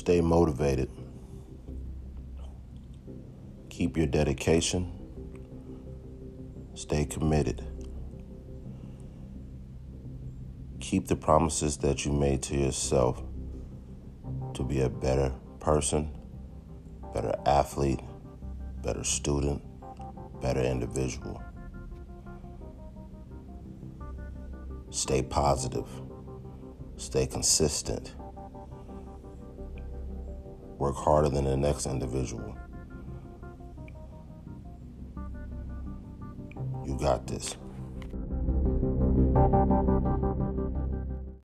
Stay motivated. Keep your dedication. Stay committed. Keep the promises that you made to yourself to be a better person, better athlete, better student, better individual. Stay positive. Stay consistent. Work harder than the next individual. You got this.